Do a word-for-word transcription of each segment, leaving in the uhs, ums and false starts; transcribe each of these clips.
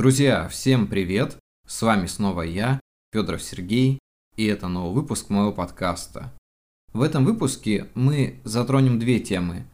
Друзья, всем привет! С вами снова я, Федоров Сергей, и это новый выпуск моего подкаста. В этом выпуске мы затронем две темы.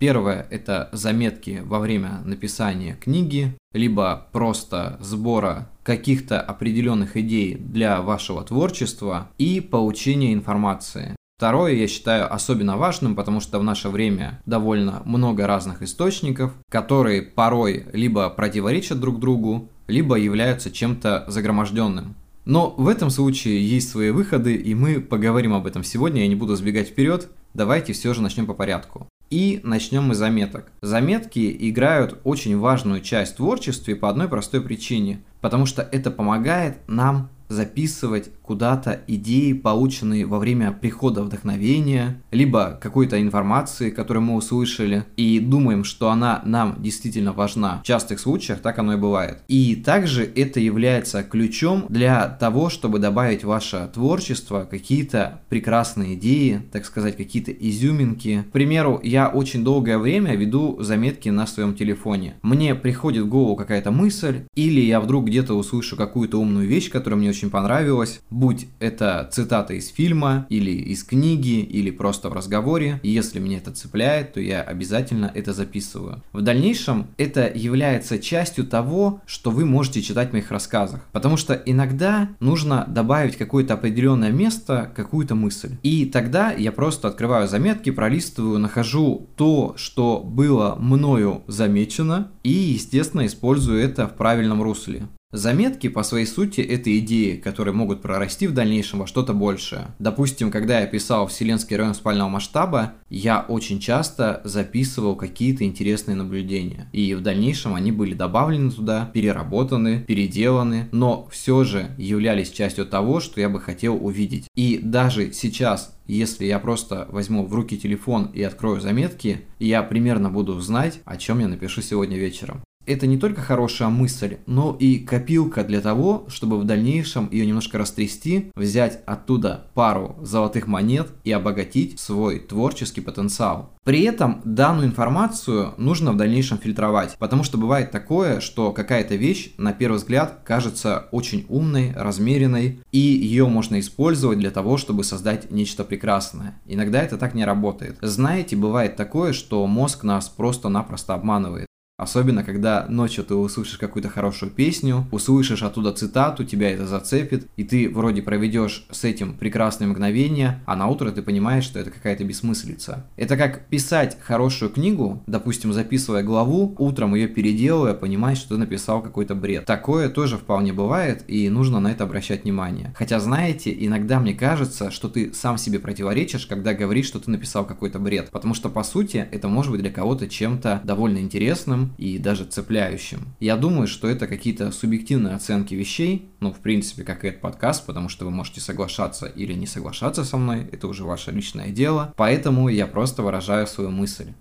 Первая – это заметки во время написания книги, либо просто сбора каких-то определенных идей для вашего творчества и получения информации. Второе я считаю особенно важным, потому что в наше время довольно много разных источников, которые порой либо противоречат друг другу, либо являются чем-то загроможденным. Но в этом случае есть свои выходы, и мы поговорим об этом сегодня, я не буду сбегать вперед, давайте все же начнем по порядку. И начнем мы с заметок. Заметки играют очень важную часть в творчестве по одной простой причине, потому что это помогает нам записывать куда-то идеи, полученные во время прихода вдохновения, либо какой-то информации, которую мы услышали, и думаем, что она нам действительно важна. В частых случаях так оно и бывает. И также это является ключом для того, чтобы добавить в ваше творчество какие-то прекрасные идеи, так сказать, какие-то изюминки. К примеру, я очень долгое время веду заметки на своем телефоне. Мне приходит в голову какая-то мысль, или я вдруг где-то услышу какую-то умную вещь, которая мне очень понравилась, будь это цитата из фильма, или из книги, или просто в разговоре. Если меня это цепляет, то я обязательно это записываю. В дальнейшем это является частью того, что вы можете читать в моих рассказах. Потому что иногда нужно добавить какое-то определенное место, какую-то мысль. И тогда я просто открываю заметки, пролистываю, нахожу то, что было мною замечено, и, естественно, использую это в правильном русле. Заметки, по своей сути, это идеи, которые могут прорасти в дальнейшем во что-то большее. Допустим, когда я писал «Вселенский район спального масштаба», я очень часто записывал какие-то интересные наблюдения. И в дальнейшем они были добавлены туда, переработаны, переделаны, но все же являлись частью того, что я бы хотел увидеть. И даже сейчас, если я просто возьму в руки телефон и открою заметки, я примерно буду знать, о чем я напишу сегодня вечером. Это не только хорошая мысль, но и копилка для того, чтобы в дальнейшем ее немножко растрясти, взять оттуда пару золотых монет и обогатить свой творческий потенциал. При этом данную информацию нужно в дальнейшем фильтровать, потому что бывает такое, что какая-то вещь на первый взгляд кажется очень умной, размеренной, и ее можно использовать для того, чтобы создать нечто прекрасное. Иногда это так не работает. Знаете, бывает такое, что мозг нас просто-напросто обманывает. Особенно, когда ночью ты услышишь какую-то хорошую песню, услышишь оттуда цитату, тебя это зацепит, и ты вроде проведешь с этим прекрасные мгновения, а наутро ты понимаешь, что это какая-то бессмыслица. Это как писать хорошую книгу, допустим, записывая главу, утром ее переделывая, понимаешь, что ты написал какой-то бред. Такое тоже вполне бывает, и нужно на это обращать внимание. Хотя, знаете, иногда мне кажется, что ты сам себе противоречишь, когда говоришь, что ты написал какой-то бред, потому что, по сути, это может быть для кого-то чем-то довольно интересным, и даже цепляющим. Я думаю, что это какие-то субъективные оценки вещей, ну, в принципе, как и этот подкаст, потому что вы можете соглашаться или не соглашаться со мной, это уже ваше личное дело, поэтому я просто выражаю свою мысль.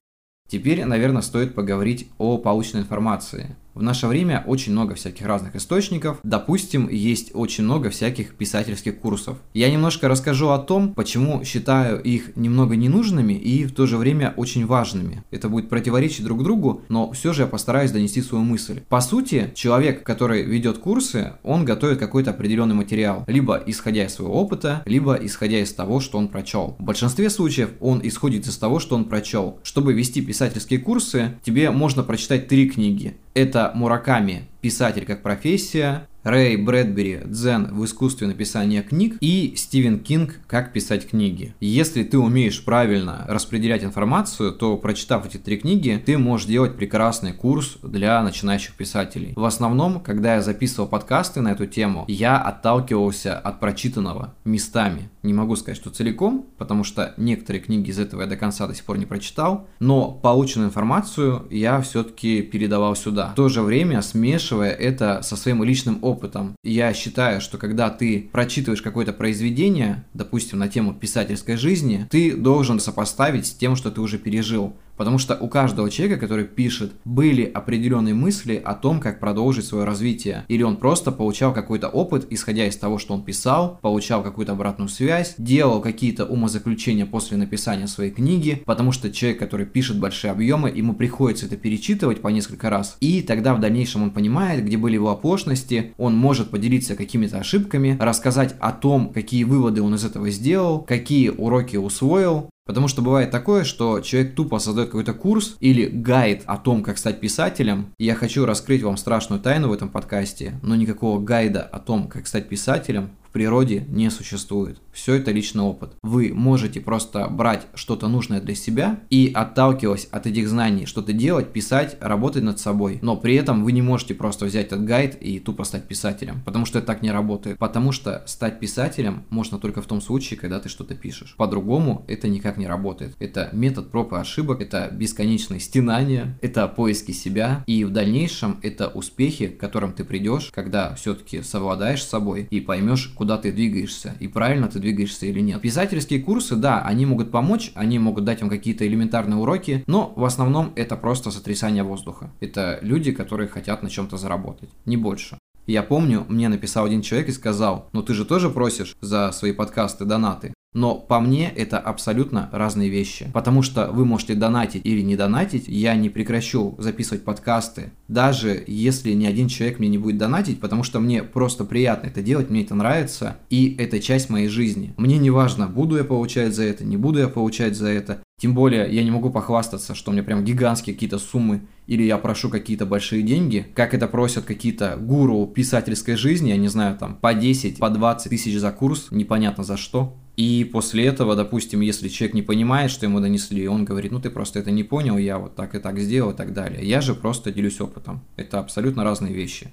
Теперь, наверное, стоит поговорить о полученной информации. В наше время очень много всяких разных источников, допустим, есть очень много всяких писательских курсов. Я немножко расскажу о том, почему считаю их немного ненужными и в то же время очень важными. Это будет противоречить друг другу, но все же я постараюсь донести свою мысль. По сути, человек, который ведет курсы, он готовит какой-то определенный материал, либо исходя из своего опыта, либо исходя из того, что он прочел. В большинстве случаев он исходит из того, что он прочел. Чтобы вести писательские курсы, тебе можно прочитать три книги. Это Мураками «Писатель как профессия», Рэй Брэдбери «Дзен. В искусстве написания книг» и Стивен Кинг «Как писать книги». Если ты умеешь правильно распределять информацию, то, прочитав эти три книги, ты можешь делать прекрасный курс для начинающих писателей. В основном, когда я записывал подкасты на эту тему, я отталкивался от прочитанного местами. Не могу сказать, что целиком, потому что некоторые книги из этого я до конца до сих пор не прочитал, но полученную информацию я все-таки передавал сюда, в то же время смешивая это со своим личным опытом. Опытом. Я считаю, что когда ты прочитываешь какое-то произведение, допустим, на тему писательской жизни, ты должен сопоставить с тем, что ты уже пережил. Потому что у каждого человека, который пишет, были определенные мысли о том, как продолжить свое развитие. Или он просто получал какой-то опыт, исходя из того, что он писал, получал какую-то обратную связь, делал какие-то умозаключения после написания своей книги, потому что человек, который пишет большие объемы, ему приходится это перечитывать по несколько раз. И тогда в дальнейшем он понимает, где были его оплошности, он может поделиться какими-то ошибками, рассказать о том, какие выводы он из этого сделал, какие уроки усвоил. Потому что бывает такое, что человек тупо создает какой-то курс или гайд о том, как стать писателем. И я хочу раскрыть вам страшную тайну в этом подкасте, но никакого гайда о том, как стать писателем, в природе не существует. Все это личный опыт. Вы можете просто брать что-то нужное для себя и, отталкиваясь от этих знаний, что-то делать, писать, работать над собой. Но при этом вы не можете просто взять этот гайд и тупо стать писателем, потому что это так не работает. Потому что стать писателем можно только в том случае, когда ты что-то пишешь. По-другому это никак не работает. Это метод проб и ошибок, это бесконечное стенание, это поиски себя, и в дальнейшем это успехи, к которым ты придешь, когда все-таки совладаешь с собой и поймешь, куда ты двигаешься и правильно ты двигаешься или нет. Писательские курсы, да, они могут помочь, они могут дать вам какие-то элементарные уроки, но в основном это просто сотрясание воздуха. Это люди, которые хотят на чем-то заработать, не больше. Я помню, мне написал один человек и сказал: «Ну ты же тоже просишь за свои подкасты донаты». Но по мне это абсолютно разные вещи, потому что вы можете донатить или не донатить, я не прекращу записывать подкасты, даже если ни один человек мне не будет донатить, потому что мне просто приятно это делать, мне это нравится, и это часть моей жизни. Мне не важно, буду я получать за это, не буду я получать за это, тем более я не могу похвастаться, что у меня прям гигантские какие-то суммы, или я прошу какие-то большие деньги, как это просят какие-то гуру писательской жизни, я не знаю, там по десять, по двадцать тысяч за курс, непонятно за что. И после этого, допустим, если человек не понимает, что ему донесли, он говорит: ну ты просто это не понял, я вот так и так сделал и так далее. Я же просто делюсь опытом. Это абсолютно разные вещи.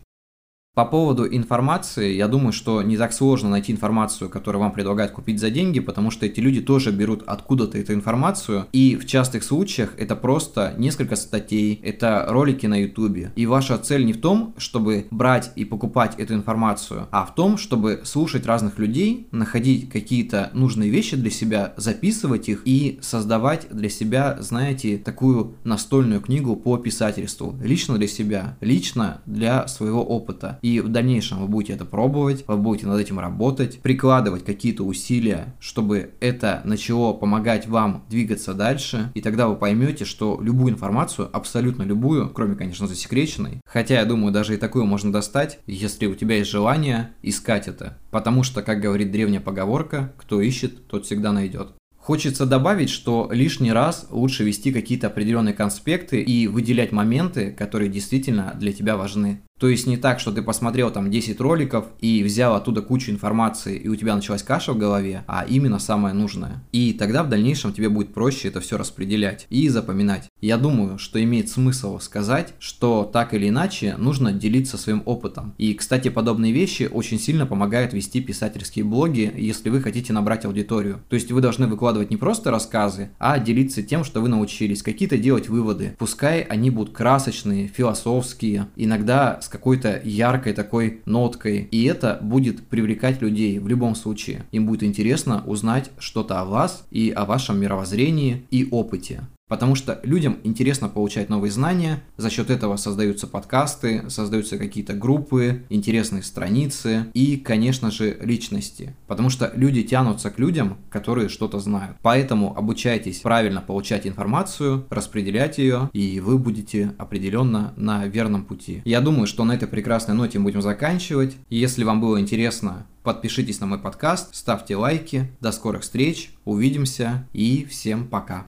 По поводу информации, я думаю, что не так сложно найти информацию, которую вам предлагают купить за деньги, потому что эти люди тоже берут откуда-то эту информацию, и в частых случаях это просто несколько статей, это ролики на ютубе. И ваша цель не в том, чтобы брать и покупать эту информацию, а в том, чтобы слушать разных людей, находить какие-то нужные вещи для себя, записывать их и создавать для себя, знаете, такую настольную книгу по писательству. Лично для себя, лично для своего опыта. И в дальнейшем вы будете это пробовать, вы будете над этим работать, прикладывать какие-то усилия, чтобы это начало помогать вам двигаться дальше. И тогда вы поймете, что любую информацию, абсолютно любую, кроме, конечно, засекреченной, хотя, я думаю, даже и такую можно достать, если у тебя есть желание искать это. Потому что, как говорит древняя поговорка, кто ищет, тот всегда найдет. Хочется добавить, что лишний раз лучше вести какие-то определенные конспекты и выделять моменты, которые действительно для тебя важны. То есть не так, что ты посмотрел там десять роликов и взял оттуда кучу информации, и у тебя началась каша в голове, а именно самое нужное. И тогда в дальнейшем тебе будет проще это все распределять и запоминать. Я думаю, что имеет смысл сказать, что так или иначе нужно делиться своим опытом. И, кстати, подобные вещи очень сильно помогают вести писательские блоги, если вы хотите набрать аудиторию. То есть вы должны выкладывать не просто рассказы, а делиться тем, что вы научились, какие-то делать выводы. Пускай они будут красочные, философские, иногда с какой-то яркой такой ноткой, и это будет привлекать людей в любом случае. Им будет интересно узнать что-то о вас и о вашем мировоззрении и опыте. Потому что людям интересно получать новые знания, за счет этого создаются подкасты, создаются какие-то группы, интересные страницы и, конечно же, личности. Потому что люди тянутся к людям, которые что-то знают. Поэтому обучайтесь правильно получать информацию, распределять ее, и вы будете определенно на верном пути. Я думаю, что на этой прекрасной ноте мы будем заканчивать. Если вам было интересно, подпишитесь на мой подкаст, ставьте лайки. До скорых встреч, увидимся и всем пока.